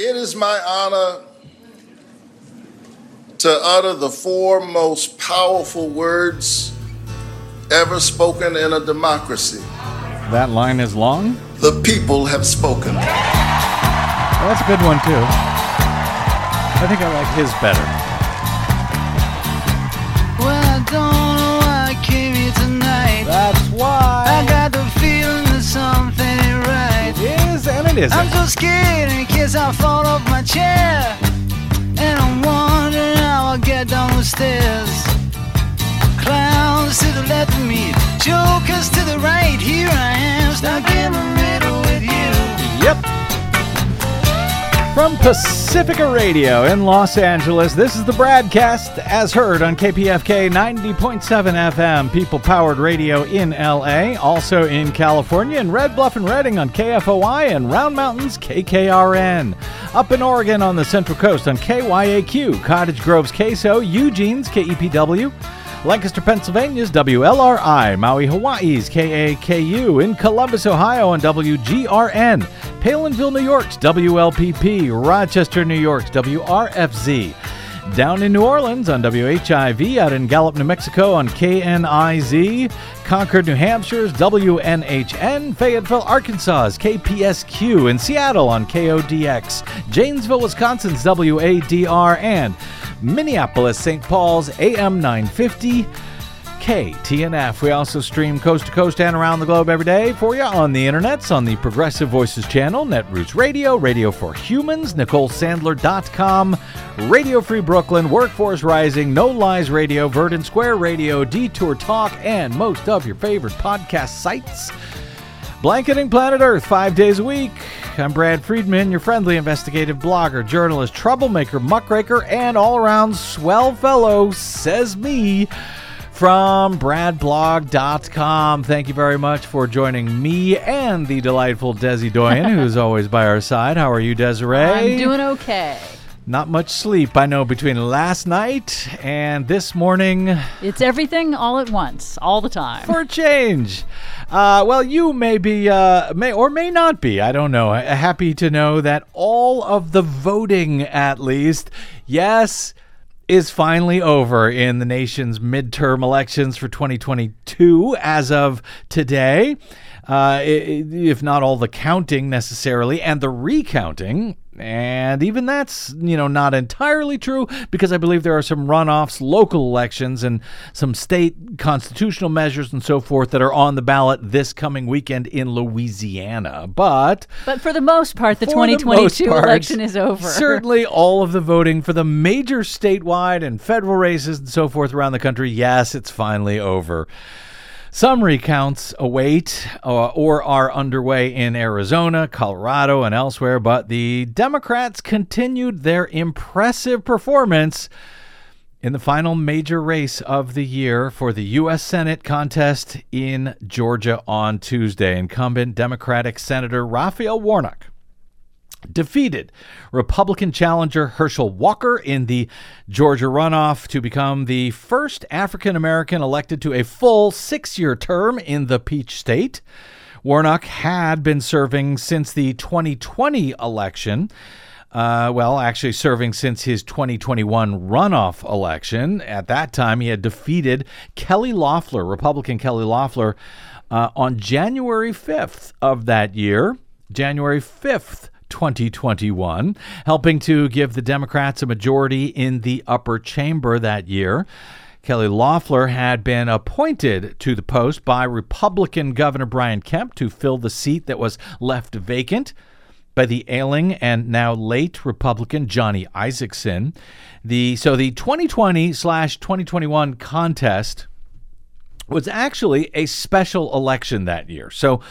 It is my honor to utter the four most powerful words ever spoken in a democracy. That line is long? The people have spoken. Well, that's a good one, too. I think I like his better. Well, I don't know why I came here tonight. That's why. I got the feeling that something ain't right. It is, and it isn't. I'm so scared in case I fall off my chair. And I'm wondering how I'll get down the stairs. Clowns to the left of me, jokers to the right. Here I am, stuck in the middle with you. Yep. From Pacifica Radio in Los Angeles, this is the Bradcast, as heard on KPFK 90.7 FM, people-powered radio in L.A., also in California, in Red Bluff and Redding on KFOI and Round Mountains KKRN. Up in Oregon on the Central Coast on KYAQ, Cottage Grove's KSO, Eugene's KEPW, Lancaster, Pennsylvania's WLRI, Maui, Hawaii's KAKU, in Columbus, Ohio on WGRN, Palinville, New York's WLPP, Rochester, New York's WRFZ, down in New Orleans on WHIV, out in Gallup, New Mexico on KNIZ, Concord, New Hampshire's WNHN, Fayetteville, Arkansas's KPSQ, in Seattle on KODX, Janesville, Wisconsin's WADR, and Minneapolis, St. Paul's AM 950 KTNF. We also stream coast to coast and around the globe every day for you on the internets, on the Progressive Voices channel, Netroots Radio, Radio for Humans, NicoleSandler.com, Radio Free Brooklyn, Workforce Rising, No Lies Radio, Verdant Square Radio, Detour Talk, and most of your favorite podcast sites. Blanketing planet Earth 5 days a week. I'm Brad Friedman, your friendly investigative blogger, journalist, troublemaker, muckraker, and all-around swell fellow, says me, from BradBlog.com. Thank you very much for joining me and the delightful Desi Doyen, who's always by our side. How are you, Desiree? I'm doing okay. Not much sleep, I know, between last night and this morning. It's everything all at once, all the time. For a change. Well, you may be, may or may not be, I don't know, happy to know that all of the voting, at least, yes, is finally over in the nation's midterm elections for 2022 as of today. If not all the counting necessarily, and the recounting. And even that's, not entirely true, because I believe there are some runoffs, local elections, and some state constitutional measures and so forth that are on the ballot this coming weekend in Louisiana. But for the most part, the 2022 election is over. Certainly all of the voting for the major statewide and federal races and so forth around the country, yes, it's finally over. Some recounts await or are underway in Arizona, Colorado, and elsewhere, but the Democrats continued their impressive performance in the final major race of the year for the U.S. Senate contest in Georgia on Tuesday. Incumbent Democratic Senator Raphael Warnock defeated Republican challenger Herschel Walker in the Georgia runoff to become the first African-American elected to a full 6-year term in the Peach State. Warnock had been serving since the 2020 election. Actually serving since his 2021 runoff election. At that time, he had defeated Kelly Loeffler, Republican Kelly Loeffler, on January 5th of that year. January 5th. 2021, helping to give the Democrats a majority in the upper chamber that year. Kelly Loeffler had been appointed to the post by Republican Governor Brian Kemp to fill the seat that was left vacant by the ailing and now late Republican Johnny Isaacson. So the 2020/2021 contest was actually a special election that year. So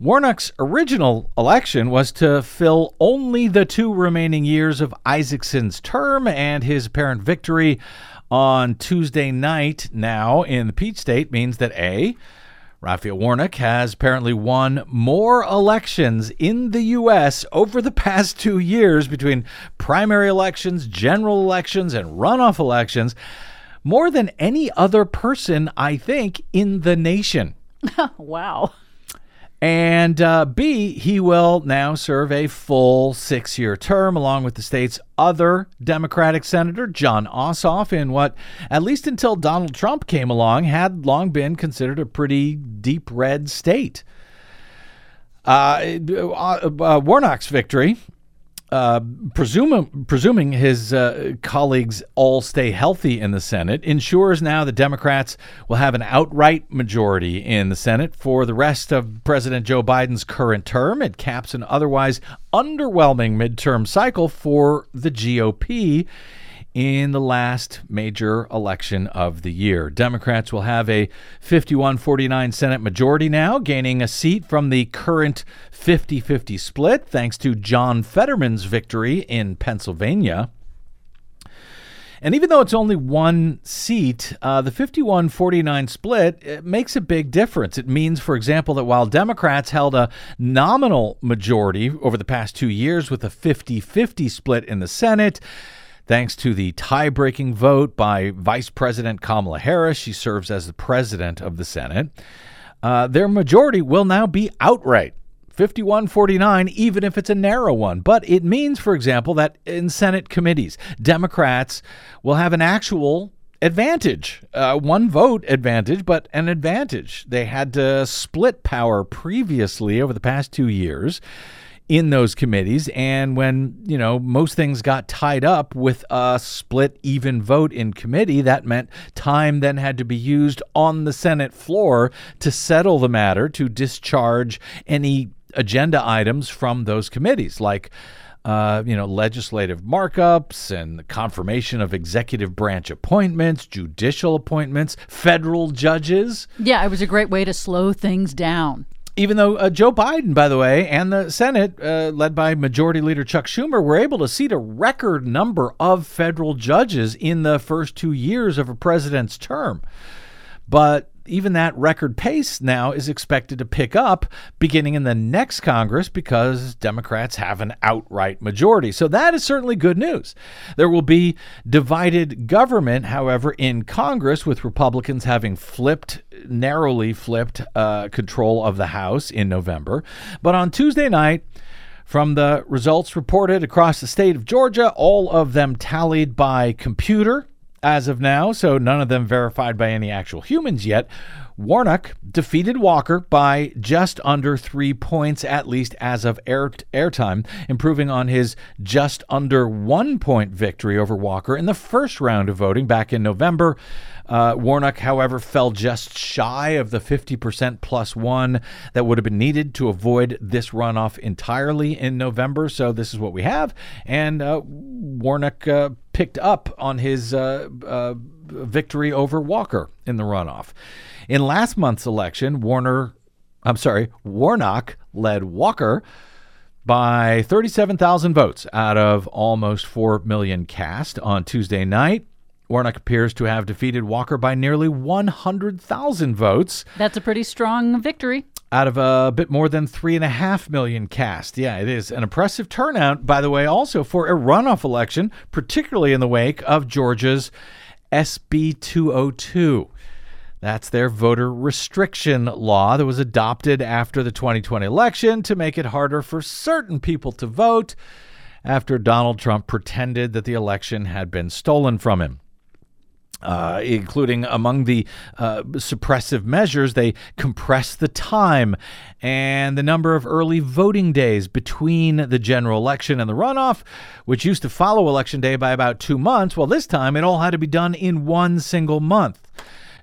Warnock's original election was to fill only the 2 remaining years of Isaacson's term, and his apparent victory on Tuesday night now in the Peach State means that A, Raphael Warnock has apparently won more elections in the U.S. over the past 2 years between primary elections, general elections, and runoff elections, more than any other person, I think, in the nation. Wow. And B, he will now serve a full 6-year term along with the state's other Democratic Senator, John Ossoff, in what, at least until Donald Trump came along, had long been considered a pretty deep red state. Warnock's victory, presuming his colleagues all stay healthy in the Senate, ensures now the Democrats will have an outright majority in the Senate for the rest of President Joe Biden's current term. It caps an otherwise underwhelming midterm cycle for the GOP in the last major election of the year. Democrats will have a 51-49 Senate majority now, gaining a seat from the current 50-50 split, thanks to John Fetterman's victory in Pennsylvania. And even though it's only one seat, the 51-49 split, it makes a big difference. It means, for example, that while Democrats held a nominal majority over the past 2 years with a 50-50 split in the Senate, thanks to the tie-breaking vote by Vice President Kamala Harris, she serves as the president of the Senate, their majority will now be outright 51-49, even if it's a narrow one. But it means, for example, that in Senate committees, Democrats will have an actual advantage, one vote advantage, but an advantage. They had to split power previously over the past 2 years in those committees, and when, you know, most things got tied up with a split even vote in committee, that meant time then had to be used on the Senate floor to settle the matter, to discharge any agenda items from those committees, like legislative markups and the confirmation of executive branch appointments, judicial appointments, federal judges. Yeah, it was a great way to slow things down. Even though Joe Biden, by the way, and the Senate, led by Majority Leader Chuck Schumer, were able to seat a record number of federal judges in the first 2 years of a president's term. But even that record pace now is expected to pick up beginning in the next Congress because Democrats have an outright majority. So that is certainly good news. There will be divided government, however, in Congress, with Republicans having narrowly flipped control of the House in November. But on Tuesday night, from the results reported across the state of Georgia, all of them tallied by computer as of now, so none of them verified by any actual humans yet, Warnock defeated Walker by just under 3 points, at least as of airtime, improving on his just under 1 point victory over Walker in the first round of voting back in November. Warnock, however, fell just shy of the 50% plus one that would have been needed to avoid this runoff entirely in November. So this is what we have. And Warnock picked up on his victory over Walker in the runoff. In last month's election, Warnock led Walker by 37,000 votes out of almost 4 million cast on Tuesday night. Warnock appears to have defeated Walker by nearly 100,000 votes. That's a pretty strong victory. Out of a bit more than 3.5 million cast. Yeah, it is an impressive turnout, by the way, also for a runoff election, particularly in the wake of Georgia's SB 202. That's their voter restriction law that was adopted after the 2020 election to make it harder for certain people to vote after Donald Trump pretended that the election had been stolen from him. Including among the suppressive measures, they compressed the time and the number of early voting days between the general election and the runoff, which used to follow Election Day by about 2 months. Well, this time it all had to be done in one single month.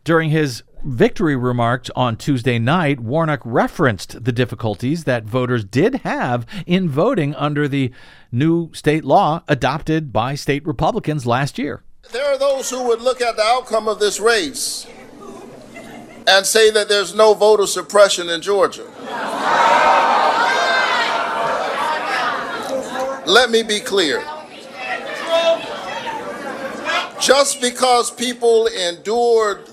During his victory remarks on Tuesday night, Warnock referenced the difficulties that voters did have in voting under the new state law adopted by state Republicans last year. There are those who would look at the outcome of this race and say that there's no voter suppression in Georgia. Let me be clear. Just because people endured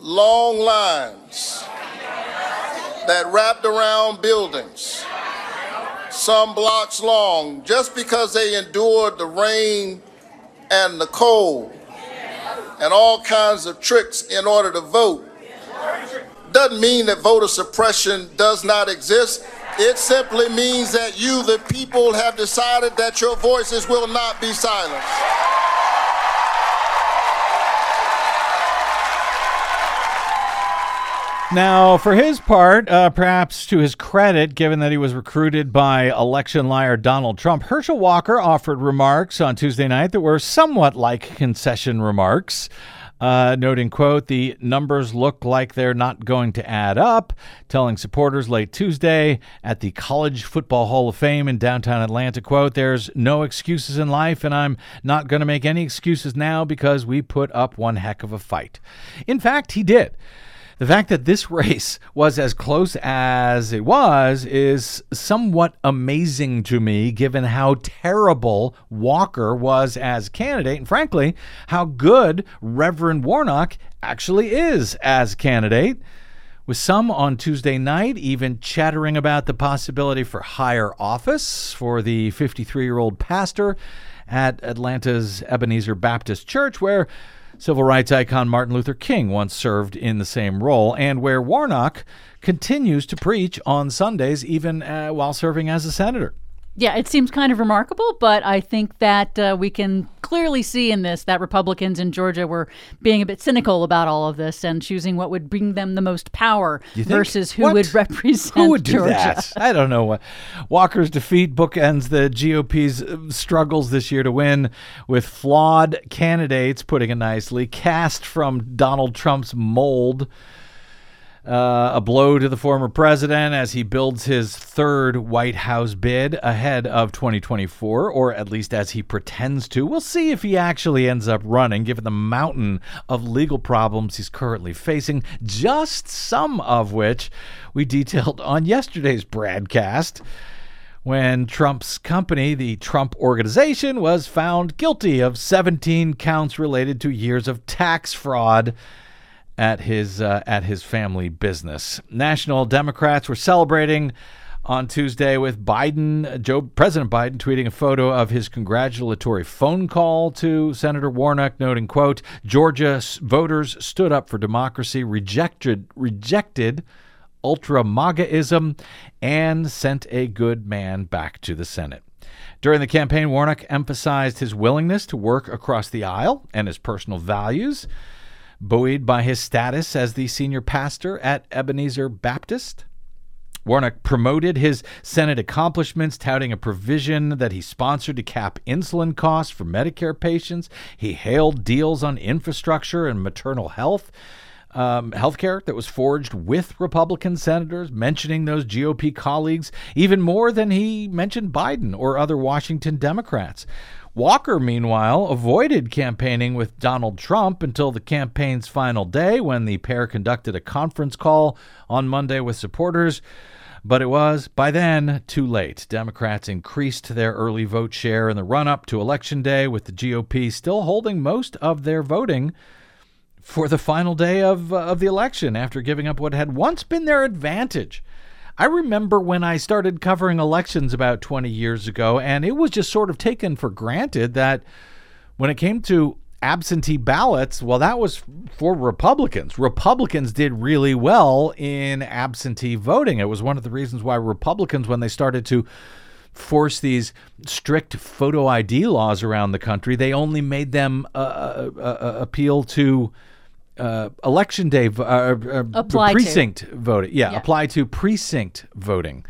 long lines that wrapped around buildings, some blocks long, just because they endured the rain and the cold and all kinds of tricks in order to vote doesn't mean that voter suppression does not exist. It simply means that you, the people, have decided that your voices will not be silenced. Now, for his part, perhaps to his credit, given that he was recruited by election liar Donald Trump, Herschel Walker offered remarks on Tuesday night that were somewhat like concession remarks, noting, quote, the numbers look like they're not going to add up, telling supporters late Tuesday at the College Football Hall of Fame in downtown Atlanta, quote, there's no excuses in life, and I'm not going to make any excuses now because we put up one heck of a fight. In fact, he did. The fact that this race was as close as it was is somewhat amazing to me, given how terrible Walker was as candidate, and frankly, how good Reverend Warnock actually is as candidate, with some on Tuesday night even chattering about the possibility for higher office for the 53-year-old pastor at Atlanta's Ebenezer Baptist Church, where civil rights icon Martin Luther King once served in the same role, and where Warnock continues to preach on Sundays, even while serving as a senator. Yeah, it seems kind of remarkable, but I think that we can clearly see in this that Republicans in Georgia were being a bit cynical about all of this and choosing what would bring them the most power versus who would represent Georgia. Who would do that? I don't know. Walker's defeat bookends the GOP's struggles this year to win, with flawed candidates, putting it nicely, cast from Donald Trump's mold. A blow to the former president as he builds his third White House bid ahead of 2024, or at least as he pretends to. We'll see if he actually ends up running, given the mountain of legal problems he's currently facing, just some of which we detailed on yesterday's Bradcast, when Trump's company, the Trump Organization, was found guilty of 17 counts related to years of tax fraud at his family business. National Democrats were celebrating on Tuesday with Biden, President Biden, tweeting a photo of his congratulatory phone call to Senator Warnock, noting, quote, Georgia voters stood up for democracy, rejected ultra-MAGAism, and sent a good man back to the Senate. During the campaign, Warnock emphasized his willingness to work across the aisle and his personal values, buoyed by his status as the senior pastor at Ebenezer Baptist. Warnock promoted his Senate accomplishments, touting a provision that he sponsored to cap insulin costs for Medicare patients. He hailed deals on infrastructure and maternal health, healthcare that was forged with Republican senators, mentioning those GOP colleagues even more than he mentioned Biden or other Washington Democrats. Walker, meanwhile, avoided campaigning with Donald Trump until the campaign's final day, when the pair conducted a conference call on Monday with supporters. But it was, by then, too late. Democrats increased their early vote share in the run-up to Election Day, with the GOP still holding most of their voting for the final day of the election, after giving up what had once been their advantage. I remember when I started covering elections about 20 years ago, and it was just sort of taken for granted that when it came to absentee ballots, well, that was for Republicans. Republicans did really well in absentee voting. It was one of the reasons why Republicans, when they started to force these strict photo ID laws around the country, they only made them appeal to election day precinct voting. Yeah, apply to precinct voting.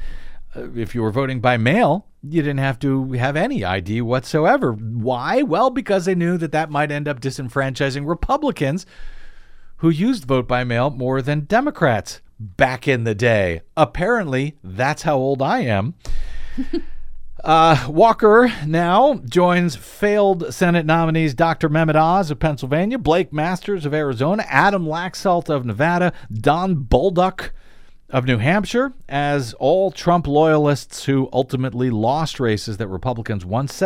If you were voting by mail, you didn't have to have any ID whatsoever. Why? Well, because they knew that that might end up disenfranchising Republicans who used vote by mail more than Democrats back in the day. Apparently, that's how old I am. Walker now joins failed Senate nominees Dr. Mehmet Oz of Pennsylvania, Blake Masters of Arizona, Adam Laxalt of Nevada, Don Bolduc of New Hampshire, as all Trump loyalists who ultimately lost races that Republicans once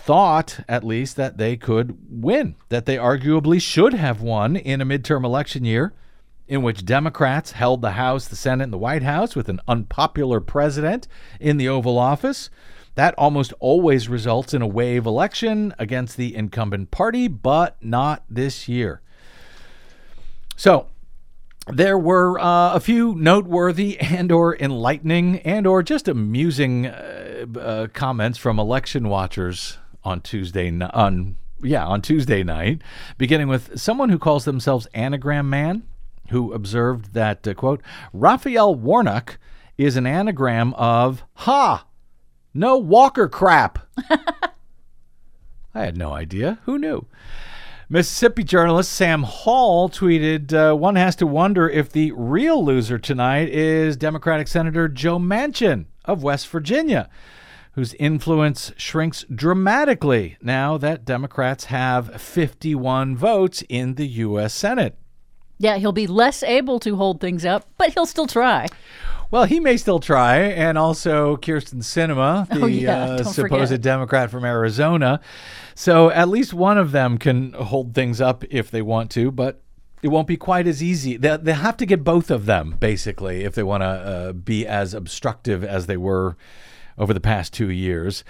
thought, at least, that they could win, that they arguably should have won in a midterm election year in which Democrats held the House, the Senate, and the White House, with an unpopular president in the Oval Office. That almost always results in a wave election against the incumbent party, but not this year. So there were a few noteworthy and or enlightening and or just amusing comments from election watchers on Tuesday night, beginning with someone who calls themselves Anagram Man, who observed that, quote, Raphael Warnock is an anagram of, ha, no Walker crap. I had no idea. Who knew? Mississippi journalist Sam Hall tweeted, one has to wonder if the real loser tonight is Democratic Senator Joe Manchin of West Virginia, whose influence shrinks dramatically now that Democrats have 51 votes in the U.S. Senate. Yeah, he'll be less able to hold things up, but he'll still try. Well, he may still try. And also Kyrsten Sinema, the supposed Democrat from Arizona. So at least one of them can hold things up if they want to, but it won't be quite as easy. They'll have to get both of them, basically, if they want to be as obstructive as they were over the past 2 years.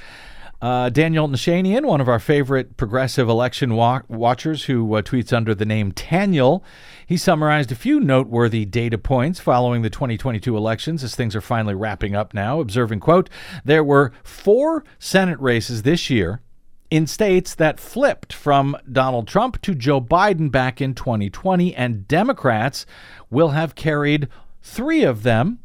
Daniel Nashanian, one of our favorite progressive election watchers who tweets under the name Taniel, he summarized a few noteworthy data points following the 2022 elections as things are finally wrapping up now, observing, quote, there were 4 Senate races this year in states that flipped from Donald Trump to Joe Biden back in 2020, and Democrats will have carried 3 of them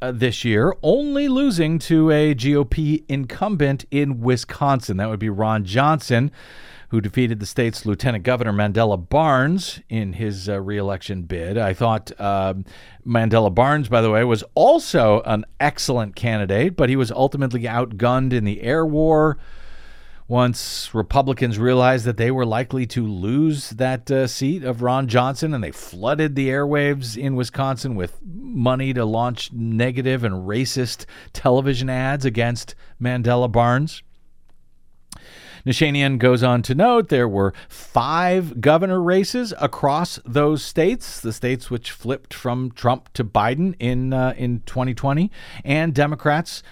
this year, only losing to a GOP incumbent in Wisconsin. That would be Ron Johnson, who defeated the state's Lieutenant Governor Mandela Barnes in his reelection bid. I thought Mandela Barnes, by the way, was also an excellent candidate, but he was ultimately outgunned in the air war once Republicans realized that they were likely to lose that seat of Ron Johnson, and they flooded the airwaves in Wisconsin with money to launch negative and racist television ads against Mandela Barnes. Nashanian goes on to note there were 5 governor races across those states, the states which flipped from Trump to Biden in 2020, and Democrats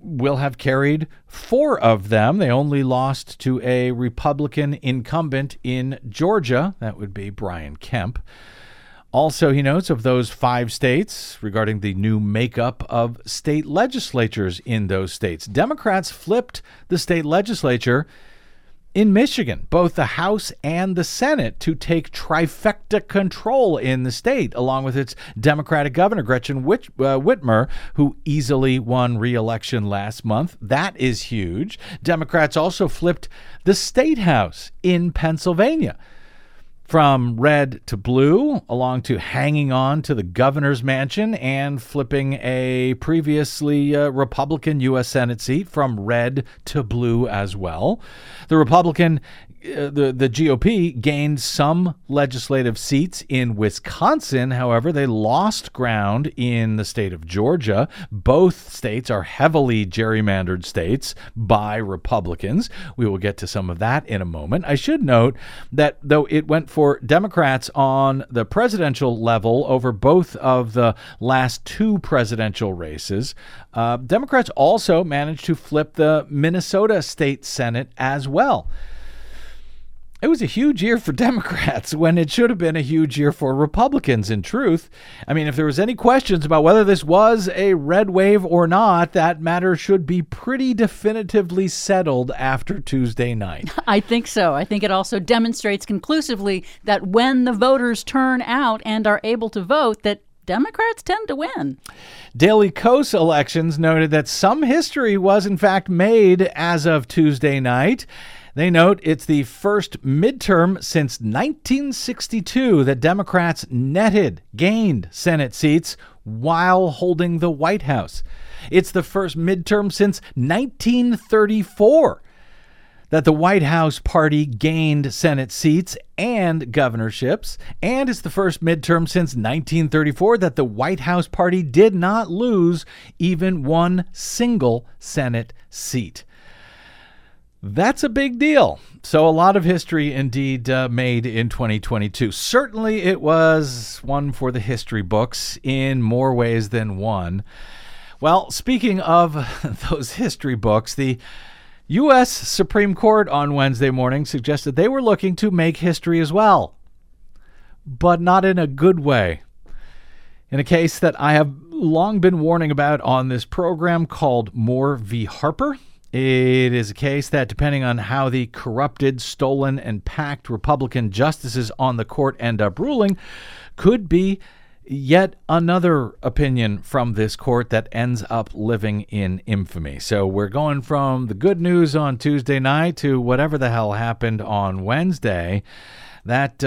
will have carried 4 of them. They only lost to a Republican incumbent in Georgia. That would be Brian Kemp. Also, he notes of those 5 states regarding the new makeup of state legislatures in those states, Democrats flipped the state legislature in Michigan, both the House and the Senate, to take trifecta control in the state, along with its Democratic governor, Gretchen Whitmer, who easily won re-election last month. That is huge. Democrats also flipped the state house in Pennsylvania from red to blue, along to hanging on to the governor's mansion and flipping a previously Republican U.S. Senate seat from red to blue as well. The Republican, the GOP gained some legislative seats in Wisconsin. However, they lost ground in the state of Georgia. Both states are heavily gerrymandered states by Republicans. We will get to some of that in a moment. I should note that though it went for Democrats on the presidential level over both of the last 2 presidential races, Democrats also managed to flip the Minnesota State Senate as well. It was a huge year for Democrats when it should have been a huge year for Republicans, in truth. I mean, if there was any questions about whether this was a red wave or not, that matter should be pretty definitively settled after Tuesday night. I think so. I think it also demonstrates conclusively that when the voters turn out and are able to vote, that Democrats tend to win. Daily Kos Elections noted that some history was, in fact, made as of Tuesday night. They note it's the first midterm since 1962 that Democrats gained Senate seats while holding the White House. It's the first midterm since 1934 that the White House party gained Senate seats and governorships, and it's the first midterm since 1934 that the White House party did not lose even one single Senate seat. That's a big deal. So a lot of history indeed made in 2022. Certainly it was one for the history books in more ways than one. Well, speaking of those history books, the U.S. Supreme Court on Wednesday morning suggested they were looking to make history as well, but not in a good way. in a case that I have long been warning about on this program called Moore v. Harper. It is a case that, depending on how the corrupted, stolen, and packed Republican justices on the court end up ruling, could be yet another opinion from this court that ends up living in infamy. So we're going from the good news on Tuesday night to whatever the hell happened on Wednesday. That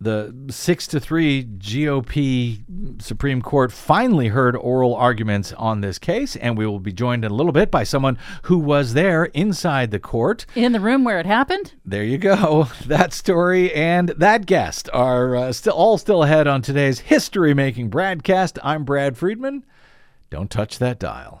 the 6-3 GOP Supreme Court finally heard oral arguments on this case, and we will be joined in a little bit by someone who was there inside the court. In the room where it happened? There you go. That story and that guest are still ahead on today's history-making Bradcast. I'm Brad Friedman. Don't touch that dial.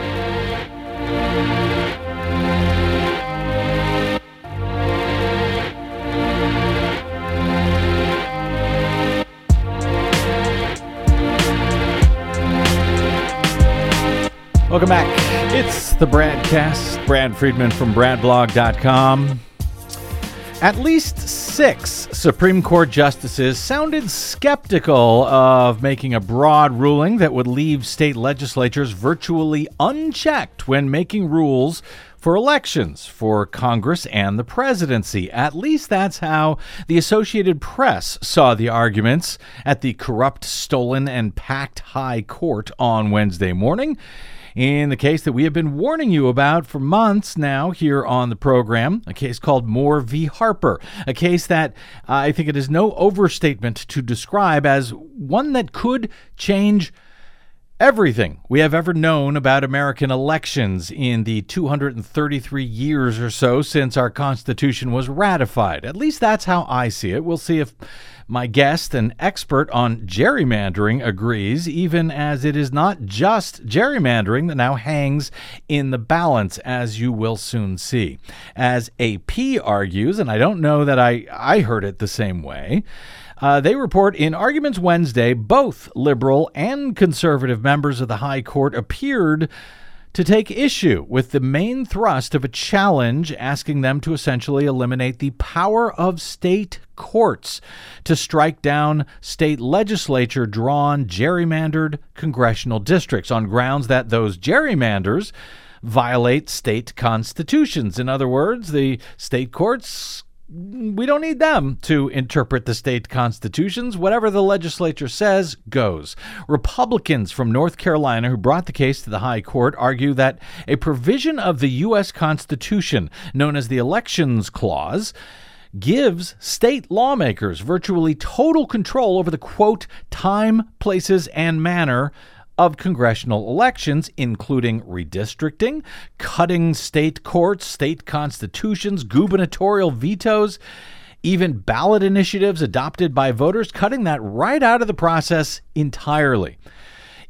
Welcome back. It's the Bradcast. Brad Friedman from BradBlog.com. At least 6 Supreme Court justices sounded skeptical of making a broad ruling that would leave state legislatures virtually unchecked when making rules for elections, for Congress and the presidency. At least that's how the Associated Press saw the arguments at the corrupt, stolen, and packed high court on Wednesday morning. In the case that we have been warning you about for months now here on the program, a case called Moore v. Harper, a case that I think it is no overstatement to describe as one that could change everything we have ever known about American elections in the 233 years or so since our Constitution was ratified. At least that's how I see it. We'll see if my guest, an expert on gerrymandering, agrees, even as it is not just gerrymandering that now hangs in the balance, as you will soon see. As AP argues, and I don't know that I heard it the same way, they report in Arguments Wednesday, both liberal and conservative members of the high court appeared to take issue with the main thrust of a challenge asking them to essentially eliminate the power of state courts to strike down state legislature-drawn, gerrymandered congressional districts on grounds that those gerrymanders violate state constitutions. In other words, the state courts, we don't need them to interpret the state constitutions. Whatever the legislature says goes. Republicans from North Carolina who brought the case to the high court argue that a provision of the U.S. Constitution known as the Elections Clause gives state lawmakers virtually total control over the, quote, time, places, and manner of congressional elections, including redistricting, cutting state courts, state constitutions, gubernatorial vetoes, even ballot initiatives adopted by voters, cutting that right out of the process entirely.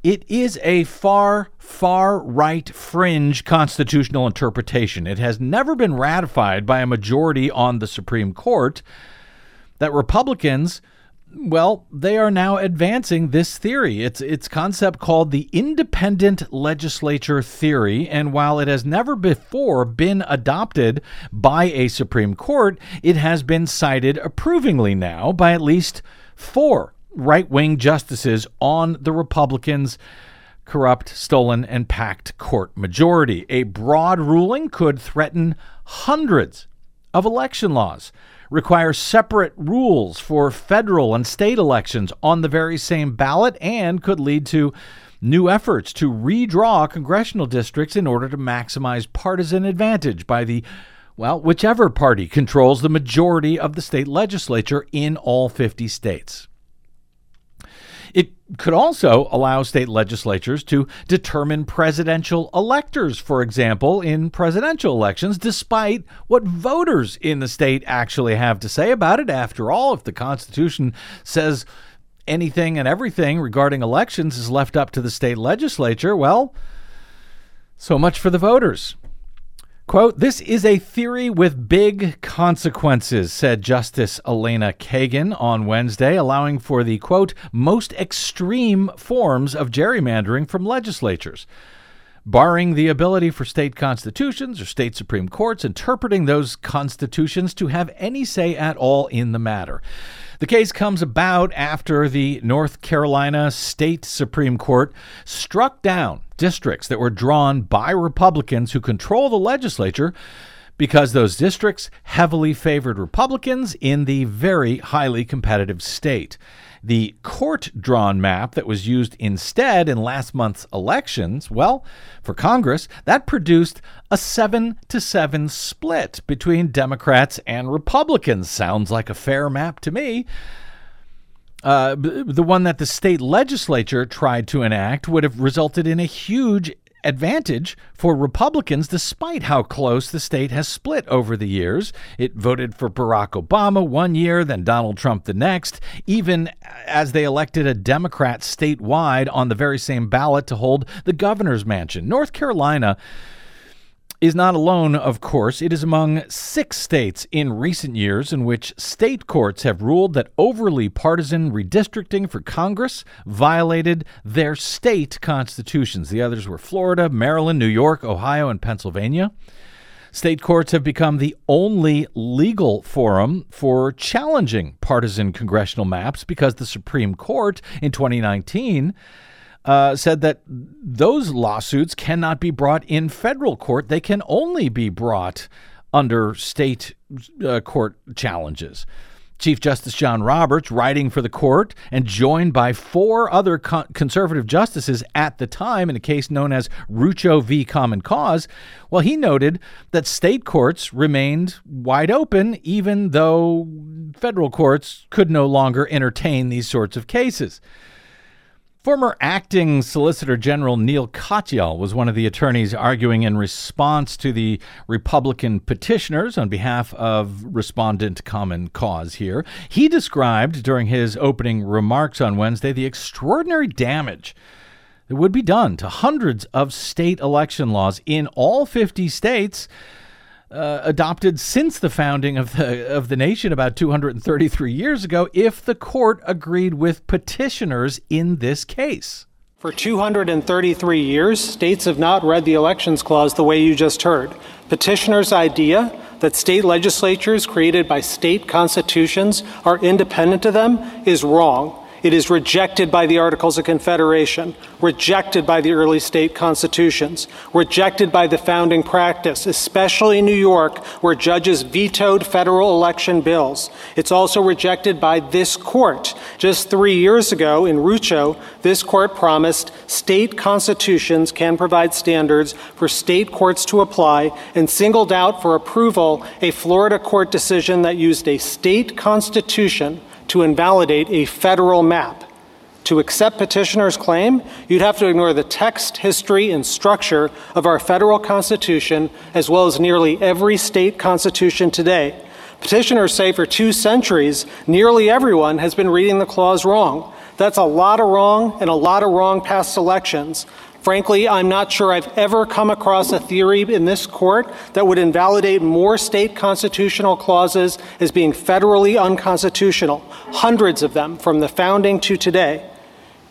It is a far, far right fringe constitutional interpretation. It has never been ratified by a majority on the Supreme Court that Republicans, well, they are now advancing this theory. It's concept called the independent legislature theory, and while it has never before been adopted by a Supreme Court, it has been cited approvingly now by at least 4 right-wing justices on the Republicans' corrupt, stolen, and packed court majority. A broad ruling could threaten hundreds of election laws, require separate rules for federal and state elections on the very same ballot, and could lead to new efforts to redraw congressional districts in order to maximize partisan advantage by the, well, whichever party controls the majority of the state legislature in all 50 states. It could also allow state legislatures to determine presidential electors, for example, in presidential elections, despite what voters in the state actually have to say about it. After all, if the Constitution says anything and everything regarding elections is left up to the state legislature, well, so much for the voters. Quote, "This is a theory with big consequences," said Justice Elena Kagan on Wednesday, allowing for the, quote, "most extreme forms of gerrymandering from legislatures, barring the ability for state constitutions or state Supreme Courts interpreting those constitutions to have any say at all in the matter." The case comes about after the North Carolina State Supreme Court struck down districts that were drawn by Republicans who control the legislature because those districts heavily favored Republicans in the very highly competitive state. The court-drawn map that was used instead in last month's elections, well, for Congress, that produced a 7-7 split between Democrats and Republicans. Sounds like a fair map to me. The one that the state legislature tried to enact would have resulted in a huge advantage for Republicans, despite how close the state has split over the years. It voted for Barack Obama one year, then Donald Trump the next, even as they elected a Democrat statewide on the very same ballot to hold the governor's mansion. North Carolina is not alone, of course. It is among 6 states in recent years in which state courts have ruled that overly partisan redistricting for Congress violated their state constitutions. The others were Florida, Maryland, New York, Ohio, and Pennsylvania. State courts have become the only legal forum for challenging partisan congressional maps because the Supreme Court in 2019 said that those lawsuits cannot be brought in federal court. They can only be brought under state court challenges. Chief Justice John Roberts, writing for the court and joined by 4 other conservative justices at the time in a case known as Rucho v. Common Cause, well, he noted that state courts remained wide open even though federal courts could no longer entertain these sorts of cases. Former acting Solicitor General Neil Katyal was one of the attorneys arguing in response to the Republican petitioners on behalf of Respondent Common Cause here. He described during his opening remarks on Wednesday the extraordinary damage that would be done to hundreds of state election laws in all 50 states adopted since the founding of the nation about 233 years ago if the court agreed with petitioners in this case. For 233 years, states have not read the Elections Clause the way you just heard. Petitioners' idea that state legislatures created by state constitutions are independent of them is wrong. It is rejected by the Articles of Confederation, rejected by the early state constitutions, rejected by the founding practice, especially in New York, where judges vetoed federal election bills. It's also rejected by this court. Just 3 years ago in Rucho, this court promised state constitutions can provide standards for state courts to apply and singled out for approval a Florida court decision that used a state constitution to invalidate a federal map. To accept petitioners' claim, you'd have to ignore the text, history, and structure of our federal constitution, as well as nearly every state constitution today. Petitioners say for 2 centuries, nearly everyone has been reading the clause wrong. That's a lot of wrong and a lot of wrong past elections. Frankly, I'm not sure I've ever come across a theory in this court that would invalidate more state constitutional clauses as being federally unconstitutional, hundreds of them from the founding to today.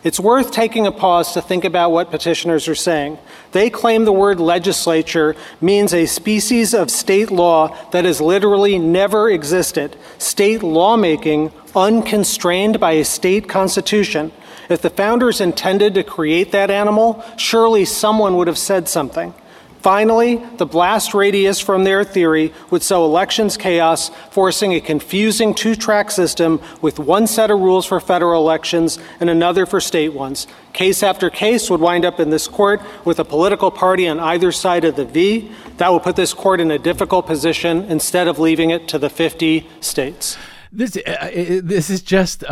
It's worth taking a pause to think about what petitioners are saying. They claim the word legislature means a species of state law that has literally never existed, state lawmaking unconstrained by a state constitution. If the founders intended to create that animal, surely someone would have said something. Finally, the blast radius from their theory would sow elections chaos, forcing a confusing two-track system with one set of rules for federal elections and another for state ones. Case after case would wind up in this court with a political party on either side of the V. That would put this court in a difficult position instead of leaving it to the 50 states. This is just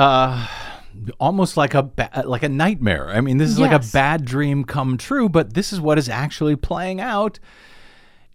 almost like a nightmare. I mean, this is like a bad dream come true, but this is what is actually playing out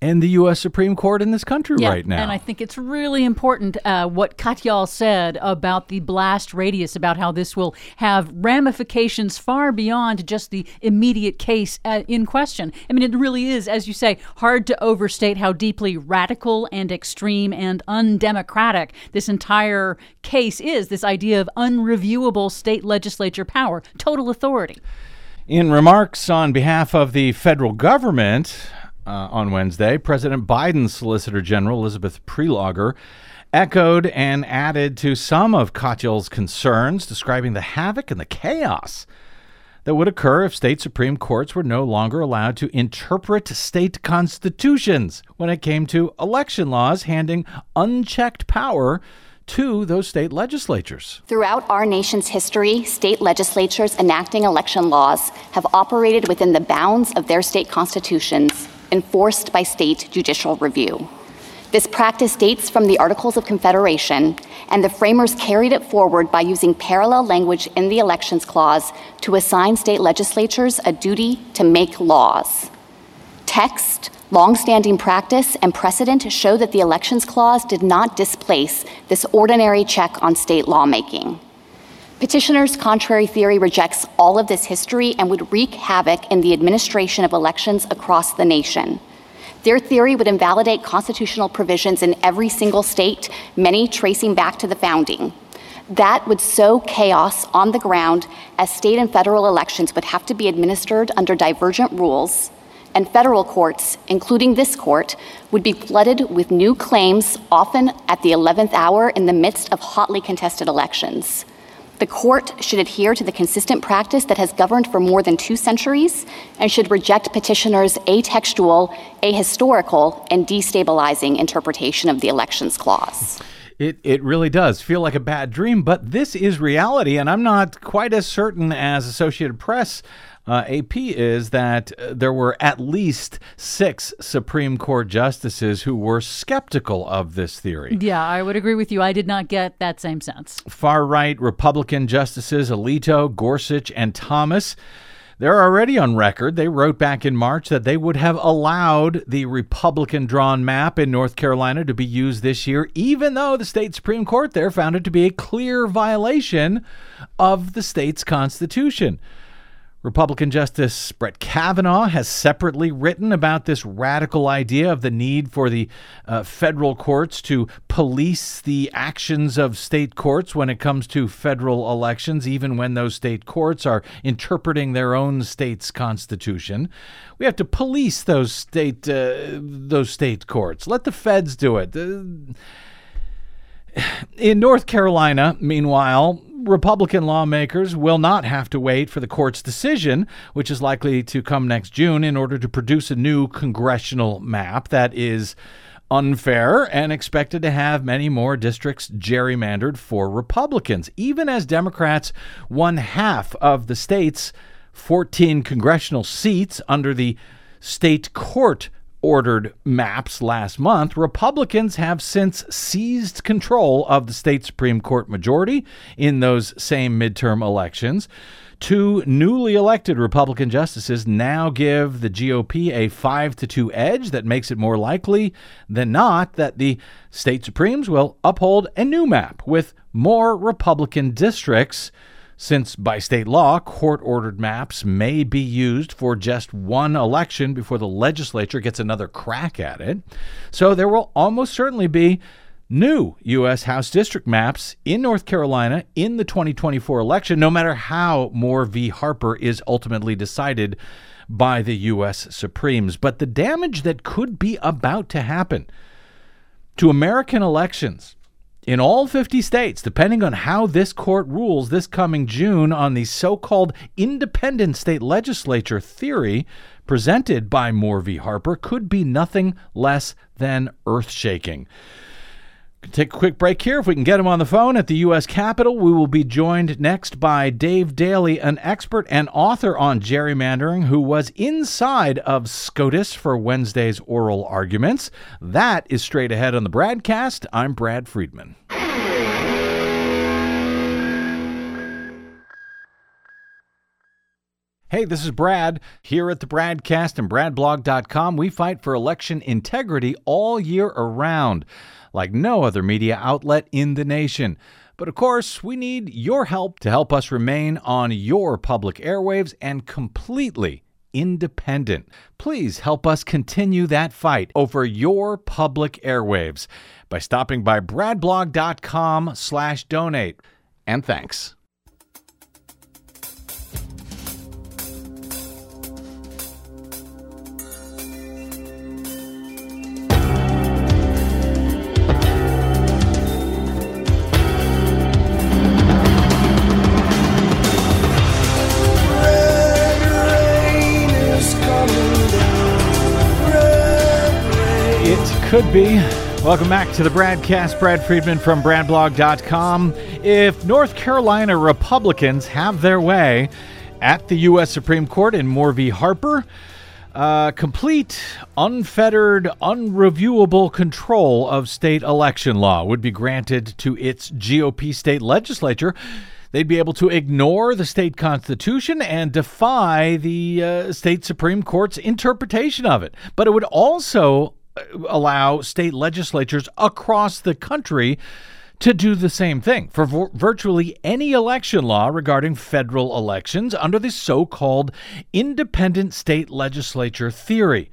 in the U.S. Supreme Court in this country right now. And I think it's really important what Katyal said about the blast radius, about how this will have ramifications far beyond just the immediate case in question. I mean, it really is, as you say, hard to overstate how deeply radical and extreme and undemocratic this entire case is, this idea of unreviewable state legislature power, total authority. In remarks on behalf of the federal government... on Wednesday, President Biden's Solicitor General, Elizabeth Prelogger, echoed and added to some of Katyal's concerns, describing the havoc and the chaos that would occur if state Supreme Courts were no longer allowed to interpret state constitutions when it came to election laws, handing unchecked power to those state legislatures. Throughout our nation's history, state legislatures enacting election laws have operated within the bounds of their state constitutions, enforced by state judicial review. This practice dates from the Articles of Confederation, and the framers carried it forward by using parallel language in the Elections Clause to assign state legislatures a duty to make laws. Text, long-standing practice, and precedent show that the Elections Clause did not displace this ordinary check on state lawmaking. Petitioners' contrary theory rejects all of this history and would wreak havoc in the administration of elections across the nation. Their theory would invalidate constitutional provisions in every single state, many tracing back to the founding. That would sow chaos on the ground, as state and federal elections would have to be administered under divergent rules, and federal courts, including this court, would be flooded with new claims, often at the 11th hour in the midst of hotly contested elections. The court should adhere to the consistent practice that has governed for more than 2 centuries and should reject petitioners' atextual, ahistorical, and destabilizing interpretation of the Elections Clause. It really does feel like a bad dream, but this is reality, and I'm not quite as certain as Associated Press AP is that there were at least 6 Supreme Court justices who were skeptical of this theory. Yeah, I would agree with you. I did not get that same sense. Far-right Republican Justices Alito, Gorsuch, and Thomas, they're already on record. They wrote back in March that they would have allowed the Republican-drawn map in North Carolina to be used this year, even though the state Supreme Court there found it to be a clear violation of the state's constitution. Republican Justice Brett Kavanaugh has separately written about this radical idea of the need for the federal courts to police the actions of state courts when it comes to federal elections, even when those state courts are interpreting their own state's constitution. We have to police those state courts. Let the feds do it. In North Carolina, meanwhile, Republican lawmakers will not have to wait for the court's decision, which is likely to come next June, in order to produce a new congressional map that is unfair and expected to have many more districts gerrymandered for Republicans, even as Democrats won half of the state's 14 congressional seats under the state court ordered maps last month. Republicans have since seized control of the state Supreme Court majority in those same midterm elections. 2 newly elected Republican justices now give the GOP a 5-2 edge that makes it more likely than not that the state Supremes will uphold a new map with more Republican districts, since by state law, court-ordered maps may be used for just one election before the legislature gets another crack at it. So there will almost certainly be new U.S. House district maps in North Carolina in the 2024 election, no matter how Moore v. Harper is ultimately decided by the U.S. Supremes. But the damage that could be about to happen to American elections in all 50 states, depending on how this court rules this coming June on the so-called independent state legislature theory presented by Moore v. Harper, could be nothing less than earth-shaking. Take a quick break here. If we can get him on the phone at the U.S. Capitol, we will be joined next by Dave Daley, an expert and author on gerrymandering who was inside of SCOTUS for Wednesday's oral arguments. That is straight ahead on the Bradcast. I'm Brad Friedman. Hey, this is Brad. Here at the Bradcast and BradBlog.com, we fight for election integrity all year around, like no other media outlet in the nation. But of course, we need your help to help us remain on your public airwaves and completely independent. Please help us continue that fight over your public airwaves by stopping by BradBlog.com/donate. And thanks. Could be. Welcome back to the Bradcast. Brad Friedman from BradBlog.com. If North Carolina Republicans have their way at the U.S. Supreme Court in Moore v. Harper, complete, unfettered, unreviewable control of state election law would be granted to its GOP state legislature, they'd be able to ignore the state constitution and defy the state Supreme Court's interpretation of it. But it would also allow state legislatures across the country to do the same thing for virtually any election law regarding federal elections under the so-called independent state legislature theory.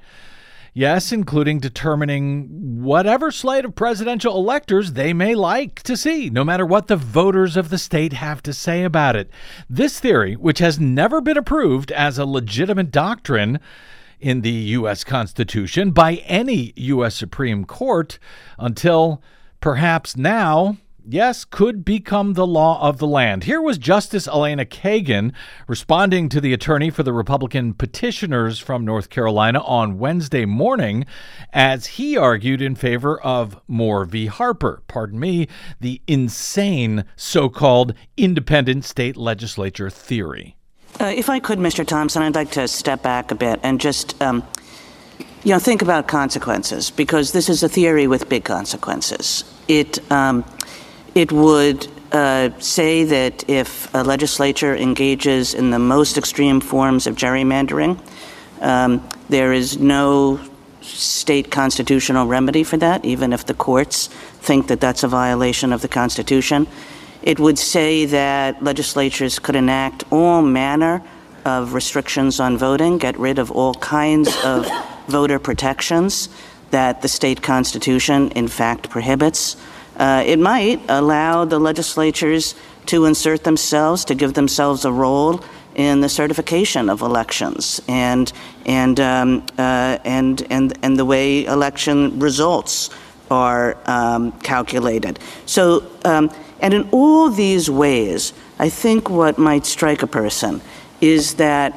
Yes, including determining whatever slate of presidential electors they may like to see, no matter what the voters of the state have to say about it. This theory, which has never been approved as a legitimate doctrine in the U.S. Constitution by any U.S. Supreme Court until perhaps now, yes, could become the law of the land. Here was Justice Elena Kagan responding to the attorney for the Republican petitioners from North Carolina on Wednesday morning as he argued in favor of Moore v. Harper, pardon me, the insane so-called independent state legislature theory. If I could, Mr. Thompson, I'd like to step back a bit and just, think about consequences, because this is a theory with big consequences. It would say that if a legislature engages in the most extreme forms of gerrymandering, there is no state constitutional remedy for that, even if the courts think that that's a violation of the Constitution. It would say that legislatures could enact all manner of restrictions on voting, get rid of all kinds of voter protections that the state constitution, in fact, prohibits. It might allow the legislatures to insert themselves, to give themselves a role in the certification of elections and the way election results are calculated. So. And in all these ways, I think what might strike a person is that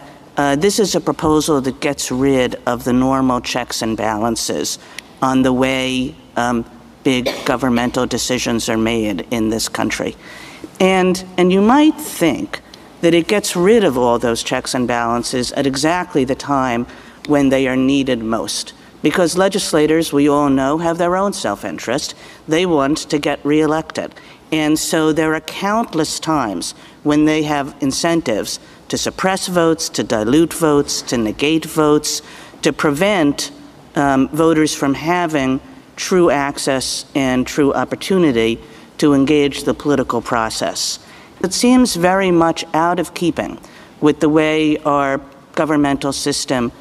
this is a proposal that gets rid of the normal checks and balances on the way big governmental decisions are made in this country. And you might think that it gets rid of all those checks and balances at exactly the time when they are needed most. Because legislators, we all know, have their own self-interest. They want to get reelected. And so there are countless times when they have incentives to suppress votes, to dilute votes, to negate votes, to prevent voters from having true access and true opportunity to engage the political process. It seems very much out of keeping with the way our governmental system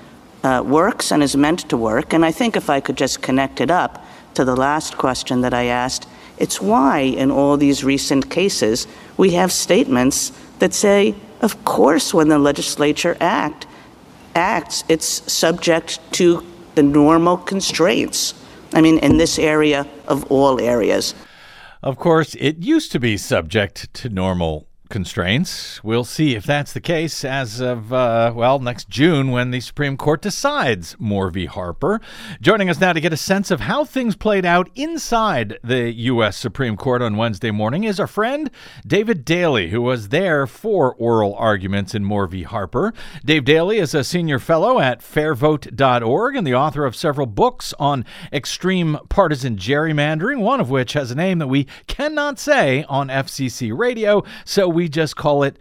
works and is meant to work. And I think if I could just connect it up to the last question that I asked, it's why, in all these recent cases, we have statements that say, of course, when the legislature acts, it's subject to the normal constraints. I mean, in this area of all areas. Of course, it used to be subject to normal constraints. We'll see if that's the case as of, next June when the Supreme Court decides Moore v. Harper. Joining us now to get a sense of how things played out inside the U.S. Supreme Court on Wednesday morning is our friend David Daley, who was there for oral arguments in Moore v. Harper. Dave Daley is a senior fellow at fairvote.org and the author of several books on extreme partisan gerrymandering, one of which has a name that we cannot say on FCC radio, so we just call it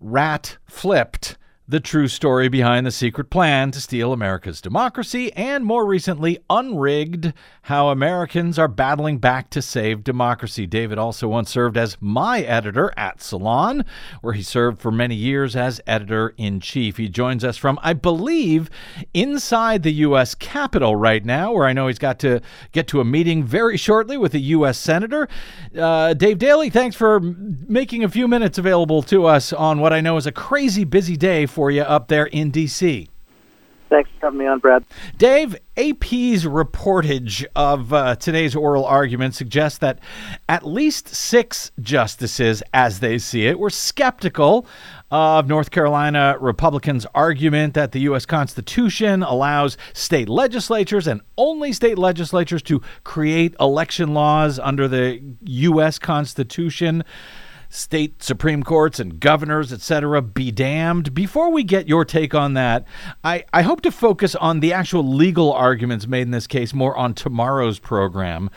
Rat Flipped, the true story behind the secret plan to steal America's democracy, and more recently, Unrigged, how Americans are battling back to save democracy. David also once served as my editor at Salon, where he served for many years as editor-in-chief. He joins us from, I believe, inside the U.S. Capitol right now, where I know he's got to get to a meeting very shortly with a U.S. senator. Dave Daley, thanks for making a few minutes available to us on what I know is a crazy busy day for you up there in D.C. Thanks for having me on, Brad. Dave, AP's reportage of today's oral argument suggests that at least six justices, as they see it, were skeptical of North Carolina Republicans' argument that the U.S. Constitution allows state legislatures and only state legislatures to create election laws under the U.S. Constitution. State Supreme Courts and governors, et cetera, be damned. Before we get your take on that, I hope to focus on the actual legal arguments made in this case more on tomorrow's program.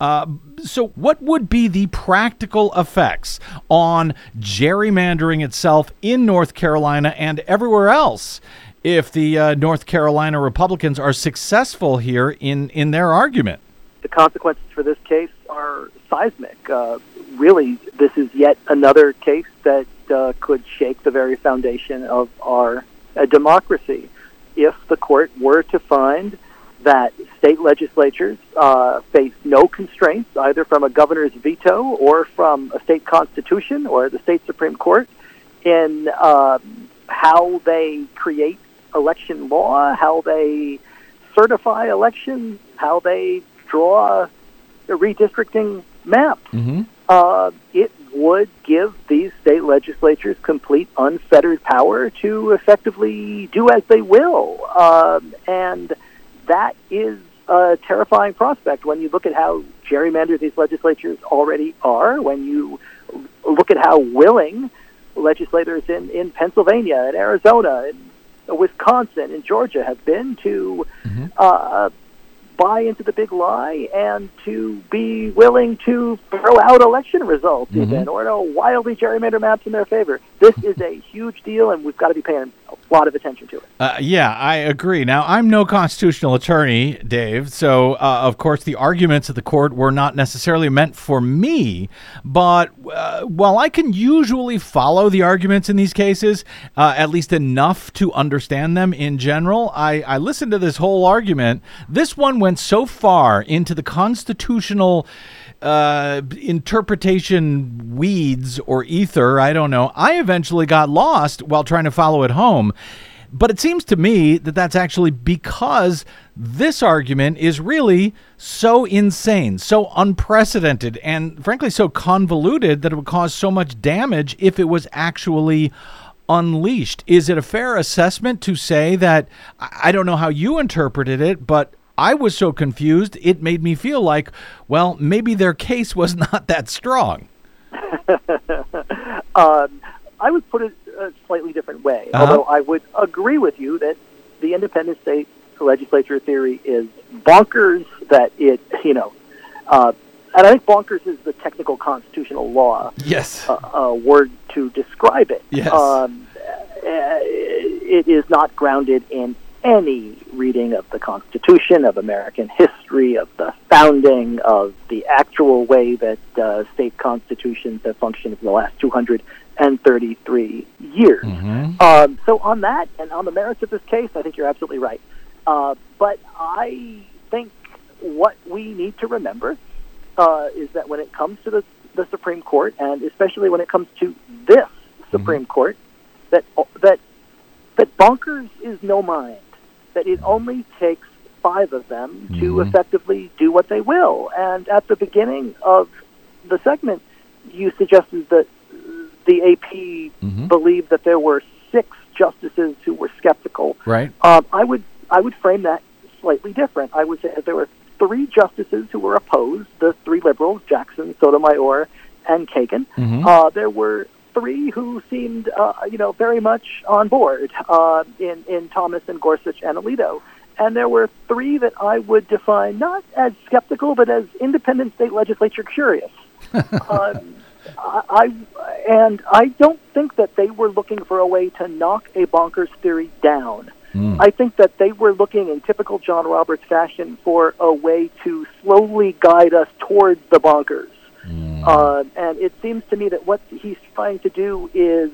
So what would be the practical effects on gerrymandering itself in North Carolina and everywhere else if the North Carolina Republicans are successful here in their argument? The consequences for this case are seismic. Really, this is yet another case that could shake the very foundation of our democracy. If the court were to find that state legislatures face no constraints, either from a governor's veto or from a state constitution or the state Supreme Court, in how they create election law, how they certify elections, how they draw a redistricting map, mm-hmm. It would give these state legislatures complete unfettered power to effectively do as they will. And that is a terrifying prospect when you look at how gerrymandered these legislatures already are, when you look at how willing legislators in Pennsylvania, in Arizona, in Wisconsin, in Georgia have been to mm-hmm. Buy into the big lie and to be willing to throw out election results mm-hmm. even, or to wildly gerrymander maps in their favor. This is a huge deal, and we've got to be paying a lot of attention to it. Yeah, I agree. Now, I'm no constitutional attorney, Dave, so of course the arguments of the court were not necessarily meant for me, but while I can usually follow the arguments in these cases, at least enough to understand them in general, I listened to this whole argument. This one went so far into the constitutional interpretation weeds or ether, I don't know. I eventually got lost while trying to follow it home. But it seems to me that that's actually because this argument is really so insane, so unprecedented, and frankly so convoluted that it would cause so much damage if it was actually unleashed. Is it a fair assessment to say that, I don't know how you interpreted it, but I was so confused, it made me feel like, well, maybe their case was not that strong. I would put it a slightly different way, although I would agree with you that the independent state legislature theory is bonkers, that it, and I think bonkers is the technical constitutional law. Yes. Word to describe it. Yes. It is not grounded in any reading of the Constitution, of American history, of the founding, of the actual way that state constitutions have functioned in the last 233 years. Mm-hmm. So on that and on the merits of this case, I think you're absolutely right. But I think what we need to remember is that when it comes to the Supreme Court, and especially when it comes to this Supreme mm-hmm. Court, that bonkers is no mind. That it only takes five of them mm-hmm. to effectively do what they will. And at the beginning of the segment, you suggested that the AP mm-hmm. believed that there were six justices who were skeptical. Right. I would frame that slightly different. I would say that there were three justices who were opposed, the three liberals, Jackson, Sotomayor, and Kagan. Mm-hmm. There were three who seemed, very much on board in Thomas and Gorsuch and Alito. And there were three that I would define not as skeptical, but as independent state legislature curious. I don't think that they were looking for a way to knock a bonkers theory down. I think that they were looking in typical John Roberts fashion for a way to slowly guide us towards the bonkers. And it seems to me that what he's trying to do is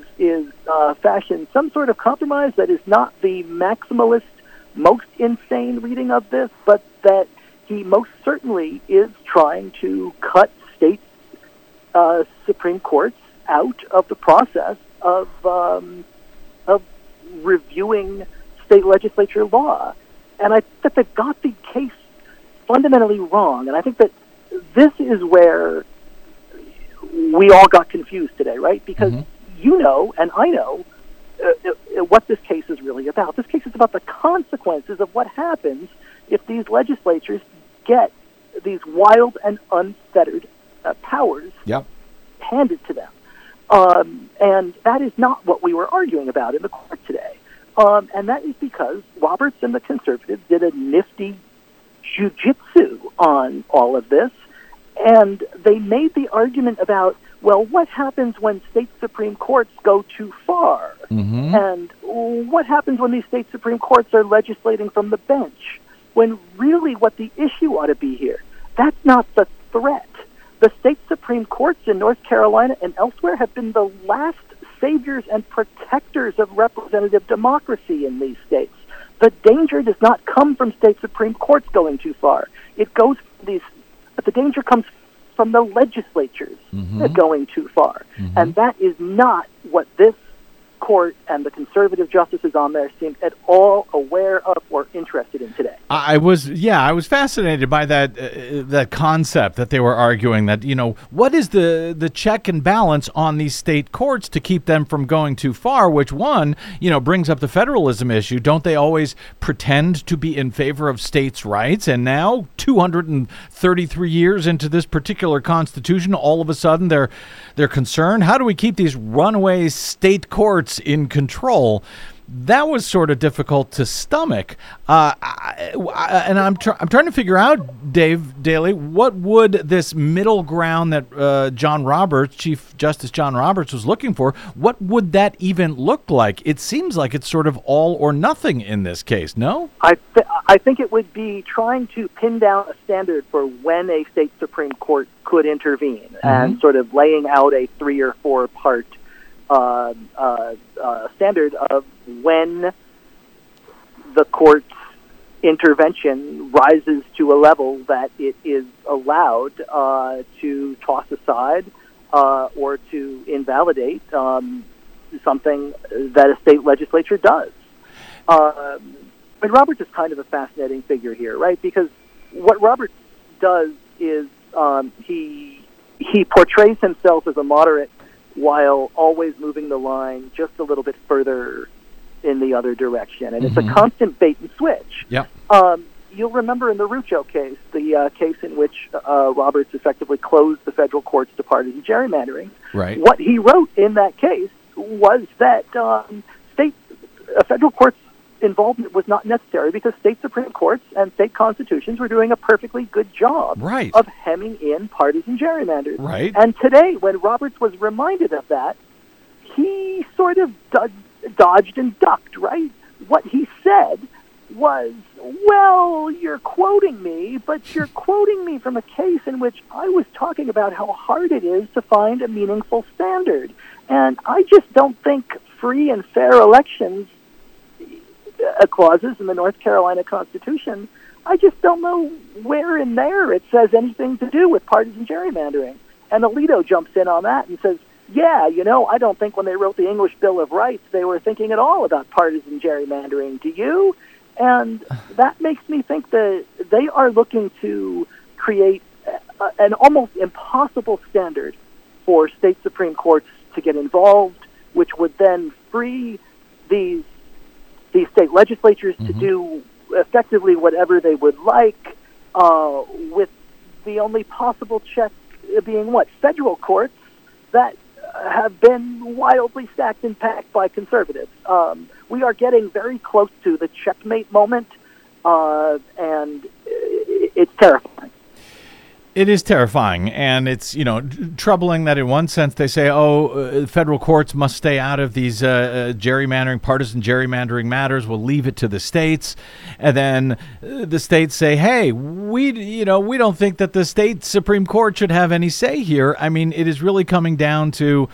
fashion some sort of compromise that is not the maximalist, most insane reading of this, but that he most certainly is trying to cut state Supreme Courts out of the process of reviewing state legislature law. And I think that they've got the case fundamentally wrong. And I think that this is where we all got confused today, right? Because you know, and I know, what this case is really about. This case is about the consequences of what happens if these legislatures get these wild and unfettered powers handed to them. And that is not what we were arguing about in the court today. And that is because Roberts and the conservatives did a nifty jujitsu on all of this. And they made the argument about, well, what happens when state Supreme Courts go too far? And what happens when these state Supreme Courts are legislating from the bench? When really what the issue ought to be here, that's not the threat. The state Supreme Courts in North Carolina and elsewhere have been the last saviors and protectors of representative democracy in these states. The danger does not come from state Supreme Courts going too far. It goes from these... But the danger comes from the legislatures going too far. And that is not what this court and the conservative justices on there seem at all aware of or interested in today. I was fascinated by that that concept that they were arguing that, you know, what is the check and balance on these state courts to keep them from going too far, which one, you know, brings up the federalism issue. Don't they always pretend to be in favor of states' rights? And now 233 years into this particular constitution, all of a sudden they're concerned. How do we keep these runaway state courts in control? That was sort of difficult to stomach, and I'm trying to figure out, Dave Daley, what would this middle ground that John Roberts, Chief Justice John Roberts, was looking for? What would that even look like? It seems like it's sort of all or nothing in this case. No, I think it would be trying to pin down a standard for when a state Supreme Court could intervene, and sort of laying out a 3 or 4 part. Standard of when the court's intervention rises to a level that it is allowed to toss aside or to invalidate something that a state legislature does. And Roberts is kind of a fascinating figure here, right? Because what Roberts does is he portrays himself as a moderate while always moving the line just a little bit further in the other direction. And it's a constant bait and switch. You'll remember in the Rucho case, the case in which Roberts effectively closed the federal courts to partisan gerrymandering. Right. What he wrote in that case was that federal courts' involvement was not necessary because state Supreme Courts and state constitutions were doing a perfectly good job of hemming in partisan gerrymanders. Right. And today, when Roberts was reminded of that, he sort of dodged and ducked, right? What he said was, well, you're quoting me, but you're quoting me from a case in which I was talking about how hard it is to find a meaningful standard. And I just don't think free and fair elections clauses in the North Carolina Constitution, I just don't know where in there it says anything to do with partisan gerrymandering. And Alito jumps in on that and says, yeah, you know, I don't think when they wrote the English Bill of Rights they were thinking at all about partisan gerrymandering, do you? And that makes me think that they are looking to create an almost impossible standard for state Supreme Courts to get involved, which would then free these state legislatures to do effectively whatever they would like, with the only possible check being what? Federal courts that have been wildly stacked and packed by conservatives. We are getting very close to the checkmate moment, and it's terrifying. It is terrifying, and it's, you know, troubling that in one sense they say, federal courts must stay out of these gerrymandering, partisan gerrymandering matters. We'll leave it to the states. And then the states say, hey, we don't think that the state Supreme Court should have any say here. I mean, it is really coming down to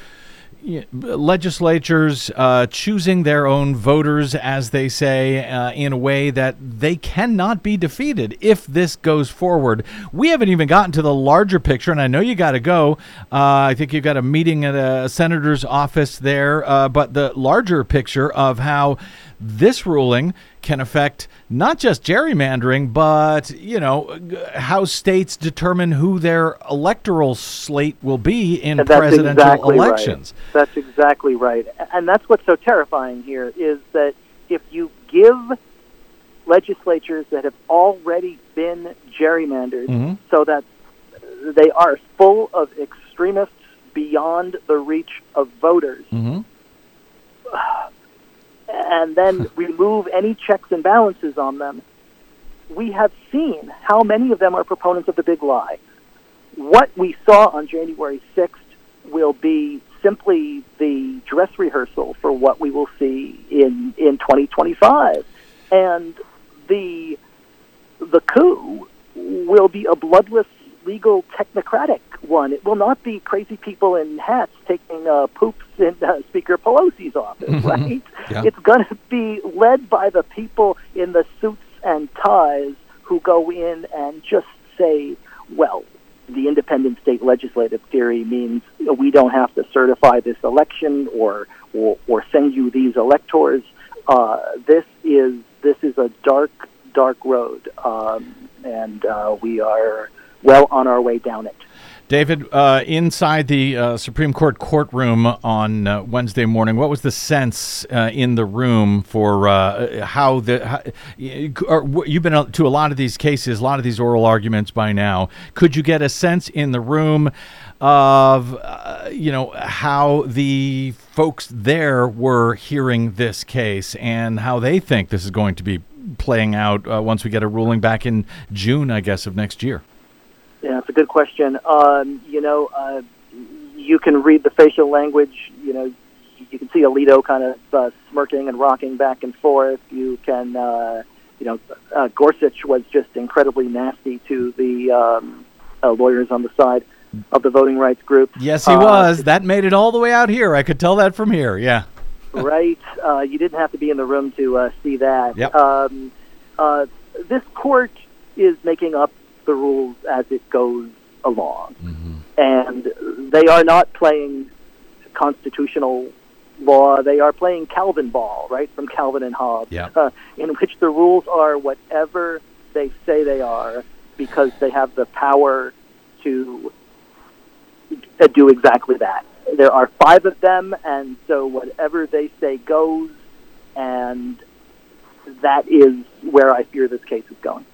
legislatures choosing their own voters, as they say, in a way that they cannot be defeated if this goes forward. We haven't even gotten to the larger picture, and I know you got to go. I think you've got a meeting at a senator's office there, but the larger picture of how this ruling can affect not just gerrymandering, but, you know, how states determine who their electoral slate will be in presidential elections. Right. That's exactly right. And that's what's so terrifying here is that if you give legislatures that have already been gerrymandered so that they are full of extremists beyond the reach of voters, and then remove any checks and balances on them, we have seen how many of them are proponents of the big lie. What we saw on January 6th will be simply the dress rehearsal for what we will see in 2025. And the coup will be a bloodless, legal, technocratic one. It will not be crazy people in hats taking poops in Speaker Pelosi's office, right? Yeah. It's going to be led by the people in the suits and ties who go in and just say, well, the independent state legislative theory means we don't have to certify this election or send you these electors. This is a dark, dark road, and we are well on our way down it. David, inside the Supreme Court courtroom on Wednesday morning, what was the sense in the room for you've been to a lot of these cases, a lot of these oral arguments by now. Could you get a sense in the room of, how the folks there were hearing this case and how they think this is going to be playing out once we get a ruling back in June, I guess, of next year? Yeah, it's a good question. You can read the facial language. You know, you can see Alito kind of smirking and rocking back and forth. You can, Gorsuch was just incredibly nasty to the lawyers on the side of the voting rights group. Yes, he was. That made it all the way out here. I could tell that from here. Yeah. Right. You didn't have to be in the room to see that. Yep. This court is making up the rules as it goes along. And they are not playing constitutional law. They are playing Calvin ball, right, from Calvin and Hobbes, in which the rules are whatever they say they are because they have the power to do exactly that. There are 5 of them, and so whatever they say goes, and that is where I fear this case is going.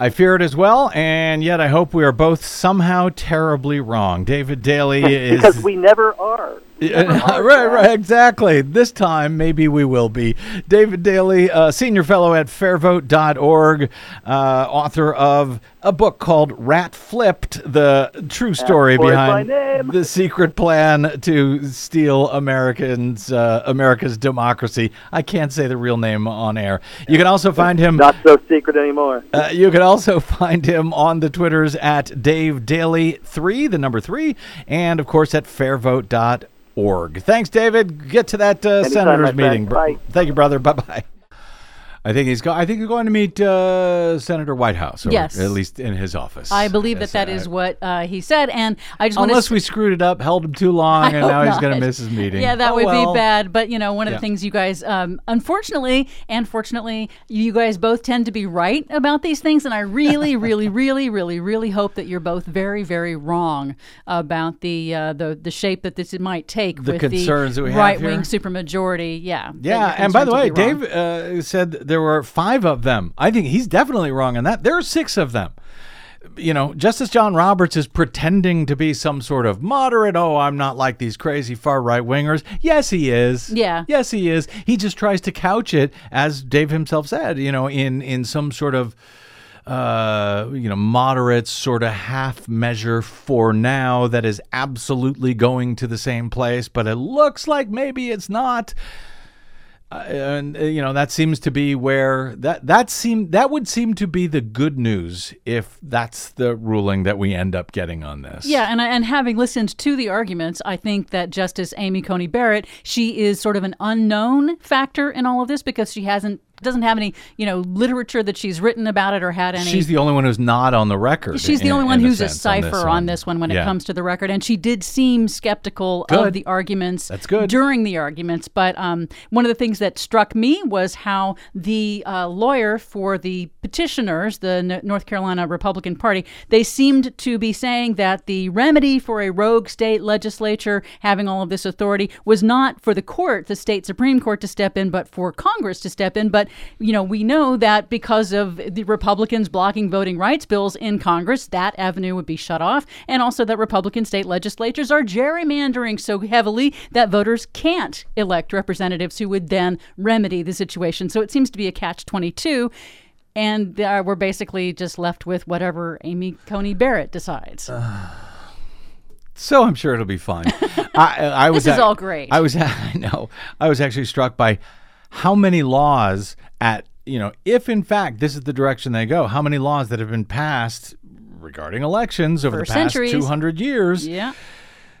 I fear it as well, and yet I hope we are both somehow terribly wrong. David Daley is... Because we never are. Right, exactly. This time, maybe we will be. David Daley, senior fellow at fairvote.org, author of a book called Rat Flipped, the true story behind the secret plan to steal America's democracy. I can't say the real name on air. You can also find him... Not so secret anymore. You can also find him on the Twitters at Dave Daley 3, the number 3, and, of course, at fairvote.org. Thanks, David. Get to that senator's meeting. Bye. Thank you, brother. Bye-bye. I think he's going to meet Senator Whitehouse, or at least in his office. I believe that is what he said, and I just want to... Unless we screwed it up, held him too long, and now he's going to miss his meeting. Yeah, that would be bad, but, you know, one of the things you guys, unfortunately and fortunately, you guys both tend to be right about these things, and I really, really, really, really, really hope that you're both very, very wrong about the shape that this might take with concerns the that we right-wing supermajority. Yeah. Yeah, and by the way, Dave said... There were 5 of them. I think he's definitely wrong on that. There are 6 of them. You know, Justice John Roberts is pretending to be some sort of moderate. Oh, I'm not like these crazy far right wingers. Yes, he is. Yeah. Yes, he is. He just tries to couch it, as Dave himself said, in some sort of moderate sort of half measure for now that is absolutely going to the same place, but it looks like maybe it's not. And that seems to be where that would seem to be the good news if that's the ruling that we end up getting on this. Yeah, and having listened to the arguments, I think that Justice Amy Coney Barrett, she is sort of an unknown factor in all of this because she doesn't have any, literature that she's written about it or had any. She's the only one who's not on the record. She's the only one who's a cipher on this one when it comes to the record. And she did seem skeptical of the arguments during the arguments. But one of the things that struck me was how the lawyer for the petitioners, the North Carolina Republican Party, they seemed to be saying that the remedy for a rogue state legislature having all of this authority was not for the court, the state Supreme Court, to step in, but for Congress to step in. But we know that because of the Republicans blocking voting rights bills in Congress, that avenue would be shut off. And also that Republican state legislatures are gerrymandering so heavily that voters can't elect representatives who would then remedy the situation. So it seems to be a catch-22. And we're basically just left with whatever Amy Coney Barrett decides. So I'm sure it'll be fine. I was this is all great. I was actually struck by how many laws if in fact this is the direction they go, how many laws that have been passed regarding elections over the past 200 years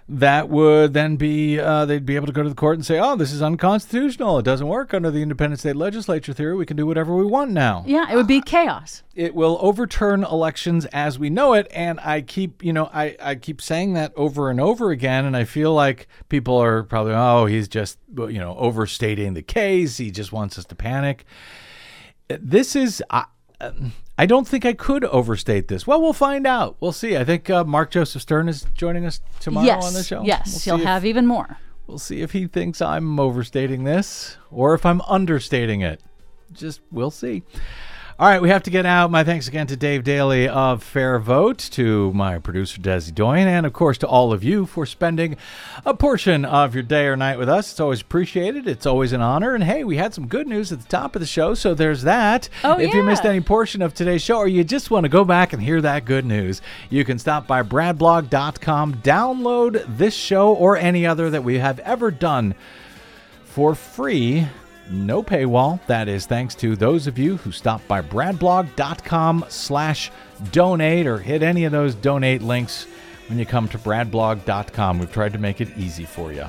that would then be, they'd be able to go to the court and say, oh, this is unconstitutional. It doesn't work under the independent state legislature theory. We can do whatever we want now. Yeah, it would be chaos. It will overturn elections as we know it. And I keep, I keep saying that over and over again. And I feel like people are probably, oh, he's just, overstating the case. He just wants us to panic. This is... I don't think I could overstate this. Well, we'll find out. We'll see. I think Mark Joseph Stern is joining us tomorrow on the show. Yes, he'll have even more. We'll see if he thinks I'm overstating this or if I'm understating it. We'll see. All right, we have to get out. My thanks again to Dave Daley of Fair Vote, to my producer, Desi Doyen, and, of course, to all of you for spending a portion of your day or night with us. It's always appreciated. It's always an honor. And, hey, we had some good news at the top of the show, so there's that. If you missed any portion of today's show or you just want to go back and hear that good news, you can stop by bradblog.com, download this show or any other that we have ever done for free. No paywall. That is thanks to those of you who stop by bradblog.com/donate or hit any of those donate links when you come to bradblog.com. We've tried to make it easy for you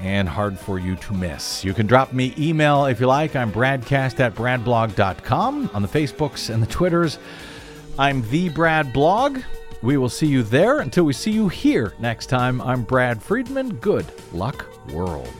and hard for you to miss. You can drop me email if you like. I'm bradcast@bradblog.com. On the Facebooks and the Twitters, I'm the Brad Blog. We will see you there. Until we see you here next time, I'm Brad Friedman. Good luck, world.